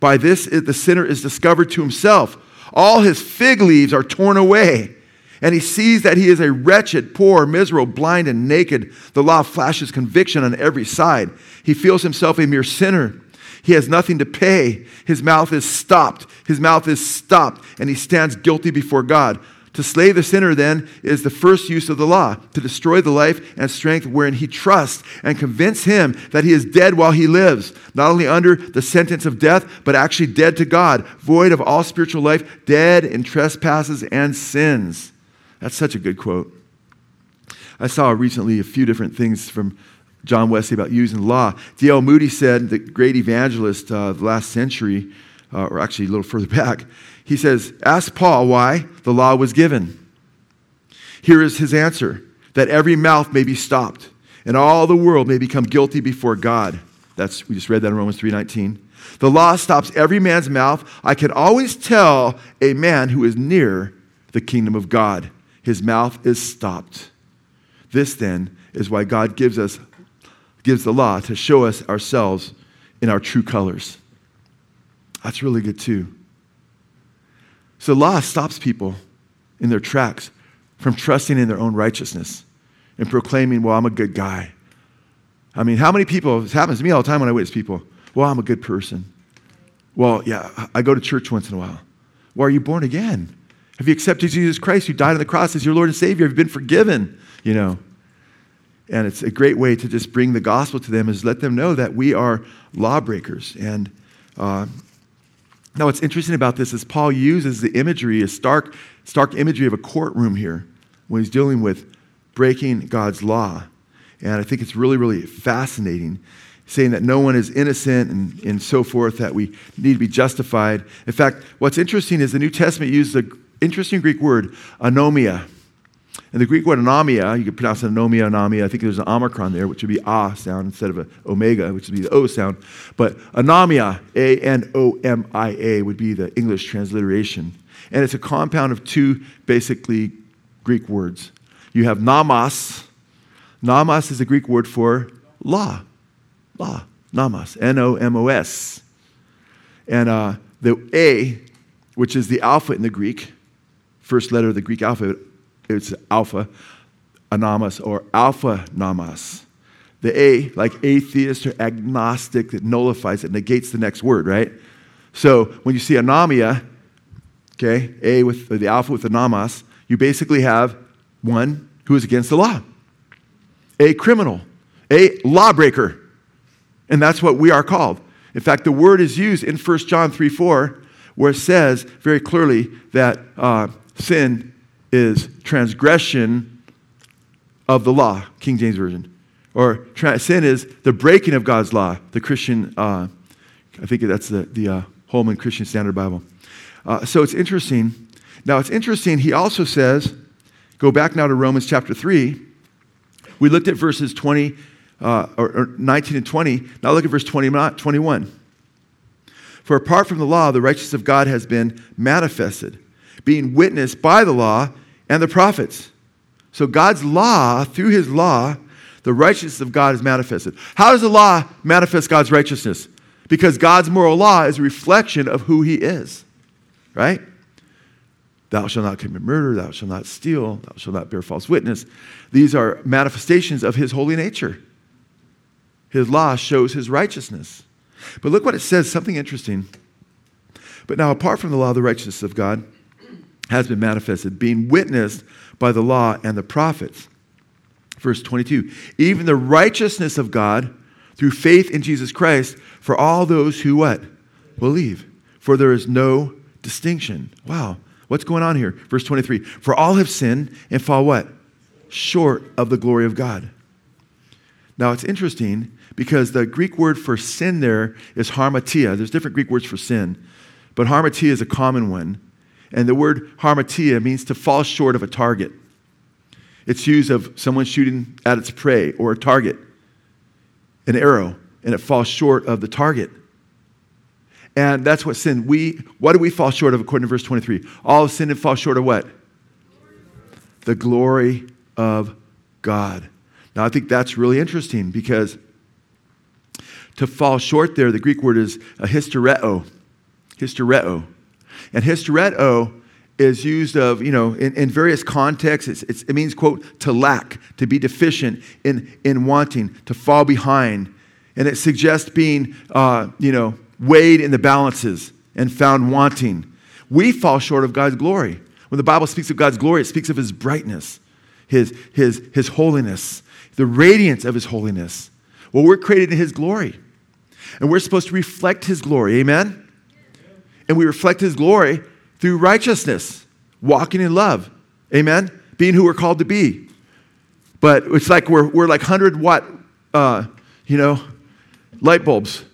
By this, the sinner is discovered to himself. All his fig leaves are torn away, and he sees that he is a wretched, poor, miserable, blind, and naked. The law flashes conviction on every side. He feels himself a mere sinner. He has nothing to pay. His mouth is stopped. His mouth is stopped, and he stands guilty before God. To slay the sinner, then, is the first use of the law, to destroy the life and strength wherein he trusts, and convince him that he is dead while he lives, not only under the sentence of death, but actually dead to God, void of all spiritual life, dead in trespasses and sins. That's such a good quote. I saw recently a few different things from John Wesley about using the law. D.L. Moody said, the great evangelist of the last century, or actually a little further back, he says, ask Paul why the law was given. Here is his answer, that every mouth may be stopped and all the world may become guilty before God. We just read that in Romans 3:19. The law stops every man's mouth. I can always tell a man who is near the kingdom of God. His mouth is stopped. This then is why God gives the law to show us ourselves in our true colors. That's really good too. So law stops people in their tracks from trusting in their own righteousness and proclaiming, well, I'm a good guy. I mean, how many people, this happens to me all the time when I witness people, well, I'm a good person. Well, yeah, I go to church once in a while. Well, are you born again? Have you accepted Jesus Christ who died on the cross as your Lord and Savior? Have you been forgiven? You know, and it's a great way to just bring the gospel to them is let them know that we are lawbreakers. And now, what's interesting about this is Paul uses the imagery, a stark imagery of a courtroom here when he's dealing with breaking God's law. And I think it's really, really fascinating, saying that no one is innocent and so forth, that we need to be justified. In fact, what's interesting is the New Testament uses an interesting Greek word, anomia. And the Greek word anomia, you could pronounce it anomia. I think there's an omicron there, which would be ah sound instead of an omega, which would be the o sound. But anomia, A-N-O-M-I-A, would be the English transliteration. And it's a compound of two basically Greek words. You have namas. Namas is the Greek word for law. Law. Namas. N-O-M-O-S. And the A, which is the alphabet in the Greek, first letter of the Greek alphabet, it's alpha anamas or alpha namas. The A, like atheist or agnostic, that nullifies it, negates the next word, right? So when you see anomia, okay, A with or the alpha with the namas, you basically have one who is against the law, a criminal, a lawbreaker. And that's what we are called. In fact, the word is used in 1 John 3:4, where it says very clearly that sin is transgression of the law, King James Version. Or sin is the breaking of God's law, the Christian, I think that's the Holman Christian Standard Bible. So it's interesting. Now it's interesting, he also says, go back now to Romans chapter 3. We looked at verses 20, or 19 and 20. Now look at verse 20, 21. For apart from the law, the righteousness of God has been manifested, being witnessed by the law and the prophets. So God's law, through his law, the righteousness of God is manifested. How does the law manifest God's righteousness? Because God's moral law is a reflection of who he is, right? Thou shalt not commit murder, thou shalt not steal, thou shalt not bear false witness. These are manifestations of his holy nature. His law shows his righteousness. But look what it says, something interesting. But now apart from the law, the righteousness of God has been manifested, being witnessed by the law and the prophets. Verse 22, even the righteousness of God through faith in Jesus Christ for all those who what? Believe. For there is no distinction. Wow. What's going on here? Verse 23, for all have sinned and fall what? Short of the glory of God. Now it's interesting because the Greek word for sin there is harmatia. There's different Greek words for sin, but harmatia is a common one. And the word harmatia means to fall short of a target. It's used of someone shooting at its prey or a target, an arrow, and it falls short of the target. And that's what sin, what do we fall short of according to verse 23? All of sin and fall short of what? The glory of God. Now I think that's really interesting because to fall short there, the Greek word is hystereo. Hystereo. And hystereo is used of, in various contexts. It means, quote, to lack, to be deficient in wanting, to fall behind. And it suggests being, weighed in the balances and found wanting. We fall short of God's glory. When the Bible speaks of God's glory, it speaks of his brightness, his holiness, the radiance of his holiness. Well, we're created in his glory, and we're supposed to reflect his glory. Amen? And we reflect his glory through righteousness, walking in love. Amen? Being who we're called to be. But it's like we're like 100-watt, light bulbs,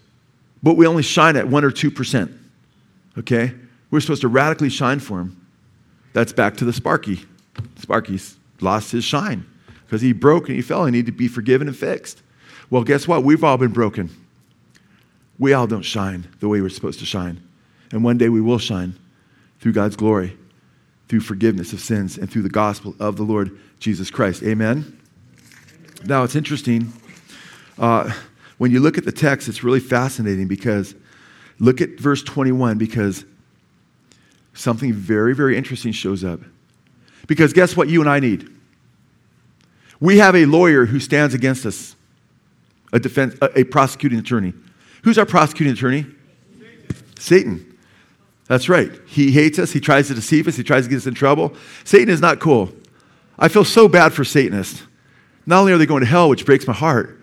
but we only shine at 1 or 2%, okay? We're supposed to radically shine for him. That's back to the Sparky. Sparky lost his shine because he broke and he fell. He needed to be forgiven and fixed. Well, guess what? We've all been broken. We all don't shine the way we're supposed to shine. And one day we will shine through God's glory, through forgiveness of sins, and through the gospel of the Lord Jesus Christ. Amen? Now, it's interesting. When you look at the text, it's really fascinating because look at verse 21 because something very, very interesting shows up. Because guess what you and I need? We have a lawyer who stands against us, a prosecuting attorney. Who's our prosecuting attorney? Satan. That's right. He hates us. He tries to deceive us. He tries to get us in trouble. Satan is not cool. I feel so bad for Satanists. Not only are they going to hell, which breaks my heart,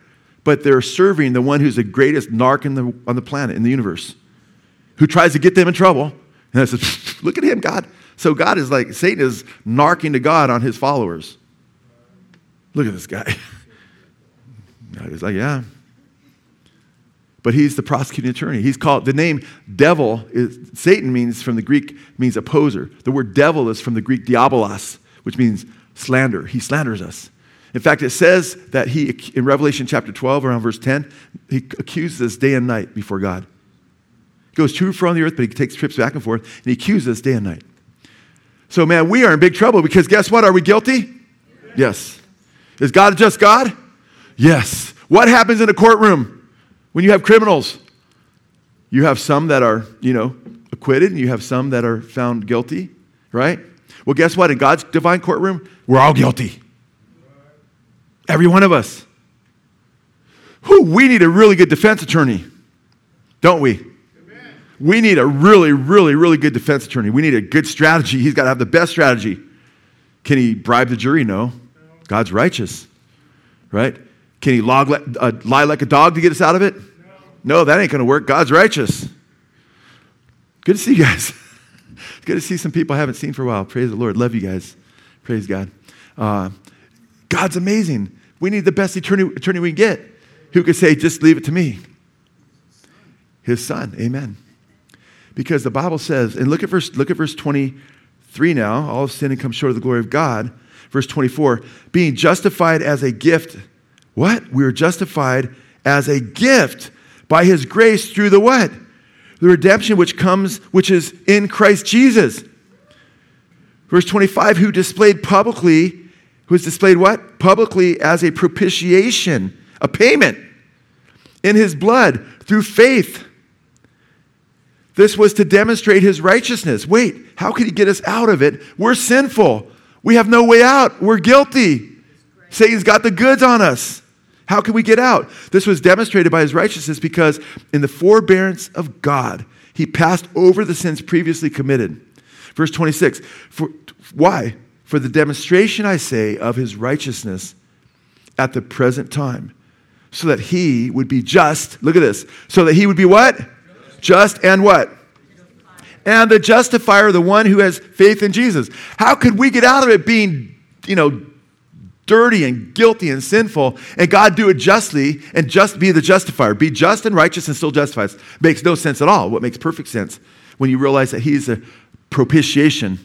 but they're serving the one who's the greatest narc on the planet, in the universe, who tries to get them in trouble. And I said, look at him, God. So God is like, Satan is narking to God on his followers. Look at this guy. God is like, yeah. But he's the prosecuting attorney. He's called, the name devil, Satan means from the Greek, means opposer. The word devil is from the Greek diabolos, which means slander. He slanders us. In fact, it says that he, in Revelation chapter 12, around verse 10, he accuses us day and night before God. He goes to and from the earth, but he takes trips back and forth, and he accuses us day and night. So, man, we are in big trouble because guess what? Are we guilty? Yes. Is God a just God? Yes. What happens in a courtroom when you have criminals? You have some that are, acquitted, and you have some that are found guilty, right? Well, guess what? In God's divine courtroom, we're all guilty. Every one of us. We need a really good defense attorney, don't we? Amen. We need a really, really, really good defense attorney. We need a good strategy. He's got to have the best strategy. Can he bribe the jury? No. God's righteous, right? Can he lie like a dog to get us out of it? No, that ain't going to work. God's righteous. Good to see you guys. Good to see some people I haven't seen for a while. Praise the Lord. Love you guys. Praise God. God's amazing. We need the best attorney we can get who could say, just leave it to me. His son. Amen. Because the Bible says, and look at verse 23 now, all have sinned and come short of the glory of God. Verse 24, being justified as a gift. What? We are justified as a gift by his grace through the what? The redemption which is in Christ Jesus. Verse 25, who displayed publicly who is displayed what? Publicly as a propitiation, a payment in his blood through faith. This was to demonstrate his righteousness. Wait, how could he get us out of it? We're sinful. We have no way out. We're guilty. Satan's got the goods on us. How can we get out? This was demonstrated by his righteousness because in the forbearance of God, he passed over the sins previously committed. Verse 26, why? For the demonstration, I say, of his righteousness at the present time, so that he would be just. Look at this. So that he would be what? Just and what? And the justifier, the one who has faith in Jesus. How could we get out of it being, dirty and guilty and sinful, and God do it justly and just be the justifier? Be just and righteous and still justifies. Makes no sense at all. What makes perfect sense when you realize that he's a propitiation,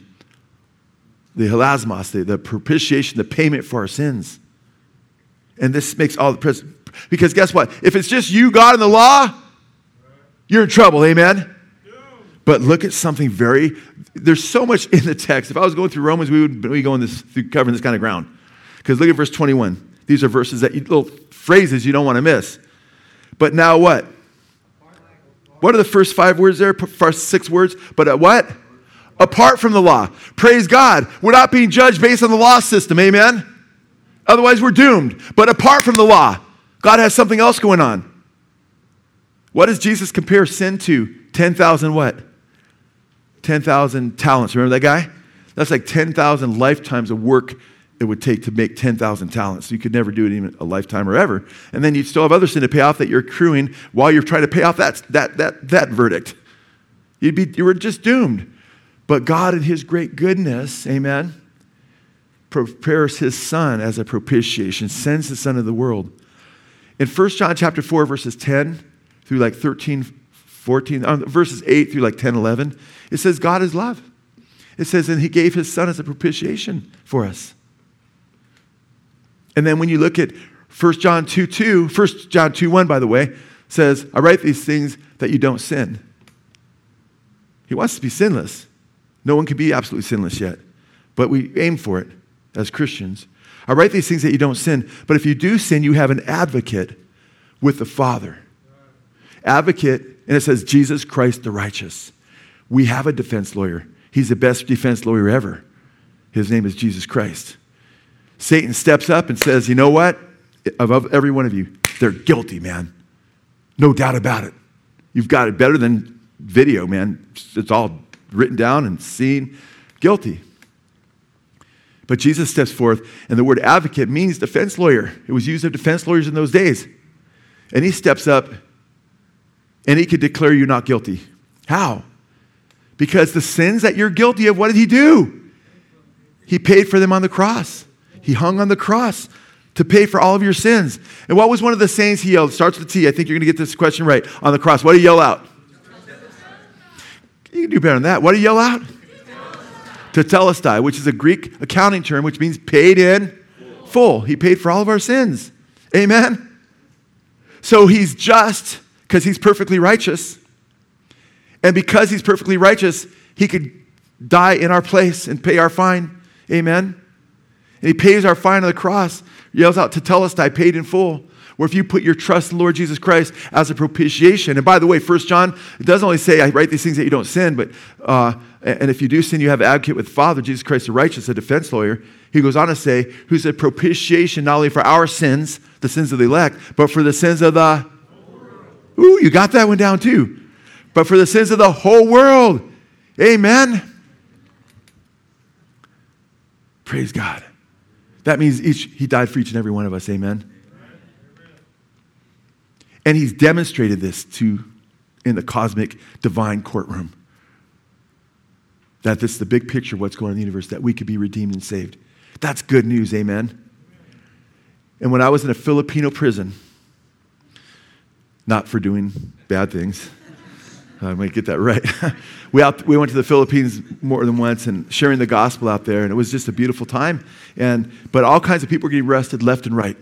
the helasmos, the propitiation, the payment for our sins. And this makes all the present. Because guess what? If it's just you, God, and the law, you're in trouble, amen? But look at something there's so much in the text. If I was going through Romans, we would be going covering this kind of ground. Because look at verse 21. These are verses little phrases you don't want to miss. But now what? What are the first 5 words there? First 6 words? But at what? Apart from the law. Praise God. We're not being judged based on the law system. Amen? Otherwise, we're doomed. But apart from the law, God has something else going on. What does Jesus compare sin to? 10,000 what? 10,000 talents. Remember that guy? That's like 10,000 lifetimes of work it would take to make 10,000 talents. You could never do it even a lifetime or ever. And then you'd still have other sin to pay off that you're accruing while you're trying to pay off that verdict. You were just doomed. But God in his great goodness, amen, prepares his son as a propitiation, sends the son of the world. In 1 John chapter 4, verses 10 through like 13, 14, verses 8 through like 10, 11, it says God is love. It says, and he gave his son as a propitiation for us. And then when you look at 1 John 2:1, by the way, says, I write these things that you don't sin. He wants to be sinless. No one can be absolutely sinless yet, but we aim for it as Christians. I write these things that you don't sin, but if you do sin, you have an advocate with the Father. Advocate, and it says Jesus Christ the righteous. We have a defense lawyer. He's the best defense lawyer ever. His name is Jesus Christ. Satan steps up and says, you know what? Of every one of you, they're guilty, man. No doubt about it. You've got it better than video, man. It's all written down and seen. Guilty. But Jesus steps forth, and the word advocate means defense lawyer. It was used of defense lawyers in those days. And he steps up, and he could declare you not guilty. How? Because the sins that you're guilty of, what did he do? He paid for them on the cross. He hung on the cross to pay for all of your sins. And what was one of the sayings he yelled? Starts with T. I think you're going to get this question right. On the cross, what do you yell out? You can do better than that. What do you yell out? Tetelestai, which is a Greek accounting term, which means paid in full. He paid for all of our sins. Amen? So he's just because he's perfectly righteous. And because he's perfectly righteous, he could die in our place and pay our fine. Amen? And he pays our fine on the cross, yells out, Tetelestai, paid in full. Where if you put your trust in the Lord Jesus Christ as a propitiation, and by the way, 1 John, it doesn't only say, I write these things that you don't sin, but and if you do sin, you have an advocate with the Father, Jesus Christ the righteous, a defense lawyer. He goes on to say, who's a propitiation not only for our sins, the sins of the elect, but for the sins of the whole world. Ooh, you got that one down too. But for the sins of the whole world. Amen. Praise God. That means he died for each and every one of us. Amen. And he's demonstrated this in the cosmic divine courtroom. That this is the big picture of what's going on in the universe, that we could be redeemed and saved. That's good news. Amen. And when I was in a Filipino prison, not for doing bad things, I might get that right. We went to the Philippines more than once and sharing the gospel out there, and it was just a beautiful time. But all kinds of people were getting arrested left and right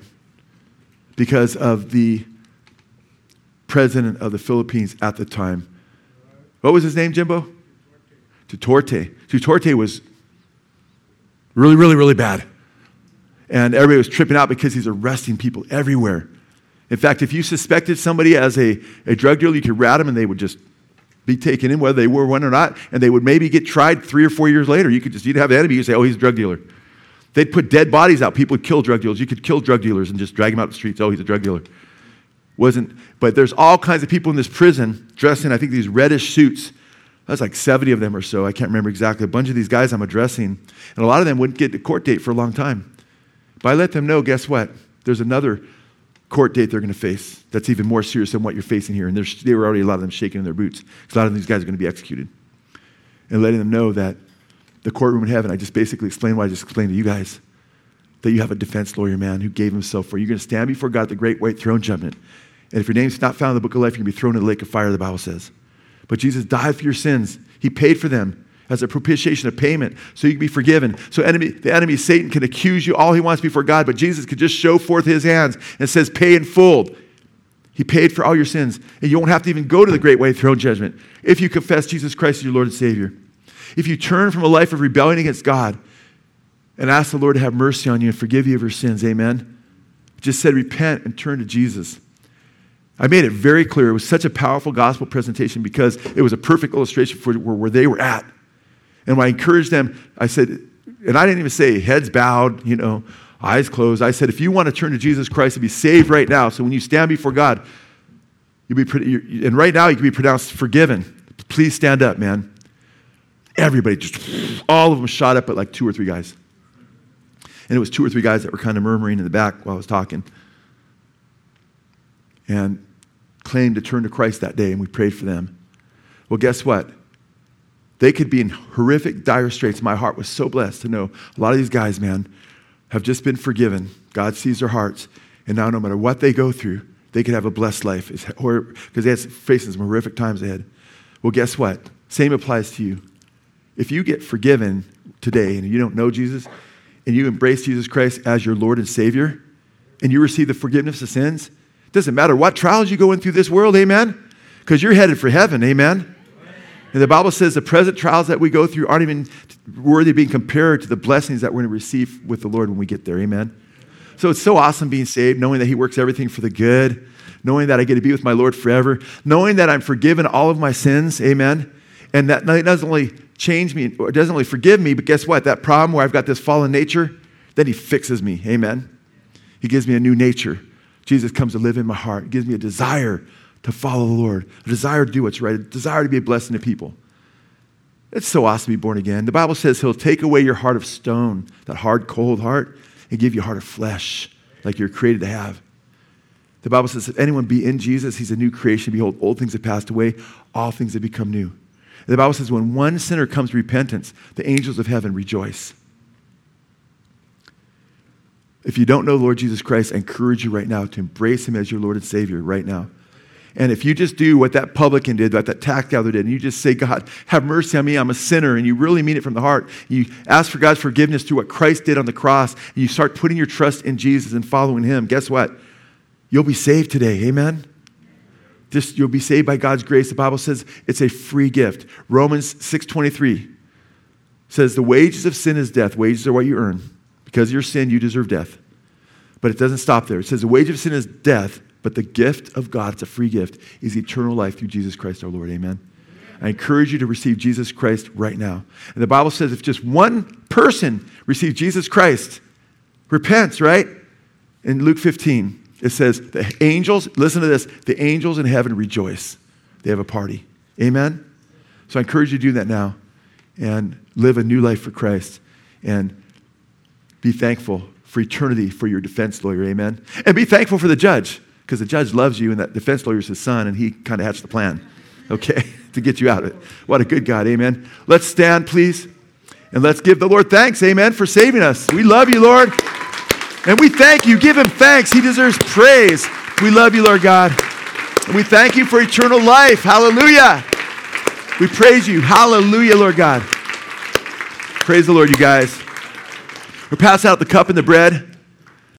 because of the president of the Philippines at the time. What was his name, Jimbo? Duterte. Duterte was really, really, really bad. And everybody was tripping out because he's arresting people everywhere. In fact, if you suspected somebody as a drug dealer, you could rat them and they would just be taken in, whether they were one or not, and they would maybe get tried 3 or 4 years later. You'd have the enemy, you'd say, oh, he's a drug dealer. They'd put dead bodies out. People would kill drug dealers. You could kill drug dealers and just drag them out the streets. Oh, he's a drug dealer. But there's all kinds of people in this prison dressed in, I think, these reddish suits. That's like 70 of them or so. I can't remember exactly. A bunch of these guys I'm addressing, and a lot of them wouldn't get the court date for a long time. But I let them know, guess what? There's another court date they're going to face that's even more serious than what you're facing here. And they were already, a lot of them, shaking in their boots, because a lot of these guys are going to be executed. And letting them know that the courtroom in heaven, I just basically explained what I just explained to you guys, that you have a defense lawyer, man, who gave himself for you. You're going to stand before God at the great white throne judgment. And if your name's not found in the book of life, you're going to be thrown in the lake of fire, the Bible says. But Jesus died for your sins. He paid for them as a propitiation, a payment, so you can be forgiven. So the enemy, Satan, can accuse you all he wants before God, but Jesus could just show forth his hands and says, pay in full. He paid for all your sins. And you won't have to even go to the great white throne judgment if you confess Jesus Christ as your Lord and Savior. If you turn from a life of rebellion against God and ask the Lord to have mercy on you and forgive you of your sins, amen? It just said repent and turn to Jesus. I made it very clear. It was such a powerful gospel presentation because it was a perfect illustration for where they were at. And when I encouraged them, I said, and I didn't even say heads bowed, eyes closed. I said, if you want to turn to Jesus Christ and be saved right now, so when you stand before God, and right now you can be pronounced forgiven. Please stand up, man. Everybody, all of them shot up at like 2 or 3 guys. And it was 2 or 3 guys that were kind of murmuring in the back while I was talking. And claimed to turn to Christ that day, and we prayed for them. Well, guess what? They could be in horrific, dire straits. My heart was so blessed to know a lot of these guys, man, have just been forgiven. God sees their hearts. And now no matter what they go through, they could have a blessed life because they had facing some horrific times ahead. Well, guess what? Same applies to you. If you get forgiven today and you don't know Jesus and you embrace Jesus Christ as your Lord and Savior and you receive the forgiveness of sins, it doesn't matter what trials you go in through this world, amen? Because you're headed for heaven, amen? And the Bible says the present trials that we go through aren't even worthy of being compared to the blessings that we're going to receive with the Lord when we get there, amen? So it's so awesome being saved, knowing that He works everything for the good, knowing that I get to be with my Lord forever, knowing that I'm forgiven all of my sins, amen? And that it doesn't only change me, or doesn't only forgive me, but guess what? That problem where I've got this fallen nature, then He fixes me, amen? He gives me a new nature. Jesus comes to live in my heart. He gives me a desire to follow the Lord, a desire to do what's right, a desire to be a blessing to people. It's so awesome to be born again. The Bible says He'll take away your heart of stone, that hard, cold heart, and give you a heart of flesh, like you're created to have. The Bible says if anyone be in Jesus, he's a new creation. Behold, old things have passed away. All things have become new. The Bible says when one sinner comes to repentance, the angels of heaven rejoice. If you don't know Lord Jesus Christ, I encourage you right now to embrace Him as your Lord and Savior right now. And if you just do what that publican did, what that tax gatherer did, and you just say, God, have mercy on me, I'm a sinner, and you really mean it from the heart, you ask for God's forgiveness through what Christ did on the cross, and you start putting your trust in Jesus and following Him, guess what? You'll be saved today, amen? You'll be saved by God's grace. The Bible says it's a free gift. Romans 6:23 says the wages of sin is death. Wages are what you earn. Because of your sin, you deserve death. But it doesn't stop there. It says the wage of sin is death, but the gift of God, it's a free gift, is eternal life through Jesus Christ our Lord. Amen? I encourage you to receive Jesus Christ right now. And the Bible says if just one person receives Jesus Christ, repents, right? In Luke 15, it says the angels, listen to this, the angels in heaven rejoice. They have a party. Amen? So I encourage you to do that now and live a new life for Christ and be thankful for eternity for your defense lawyer. Amen? And be thankful for the judge because the judge loves you and that defense lawyer is his son and he kind of hatched the plan, okay, to get you out of it. What a good God. Amen? Let's stand, please, and let's give the Lord thanks. Amen? For saving us. We love you, Lord. And we thank you. Give Him thanks. He deserves praise. We love you, Lord God. And we thank you for eternal life. Hallelujah. We praise you. Hallelujah, Lord God. Praise the Lord, you guys. We'll pass out the cup and the bread.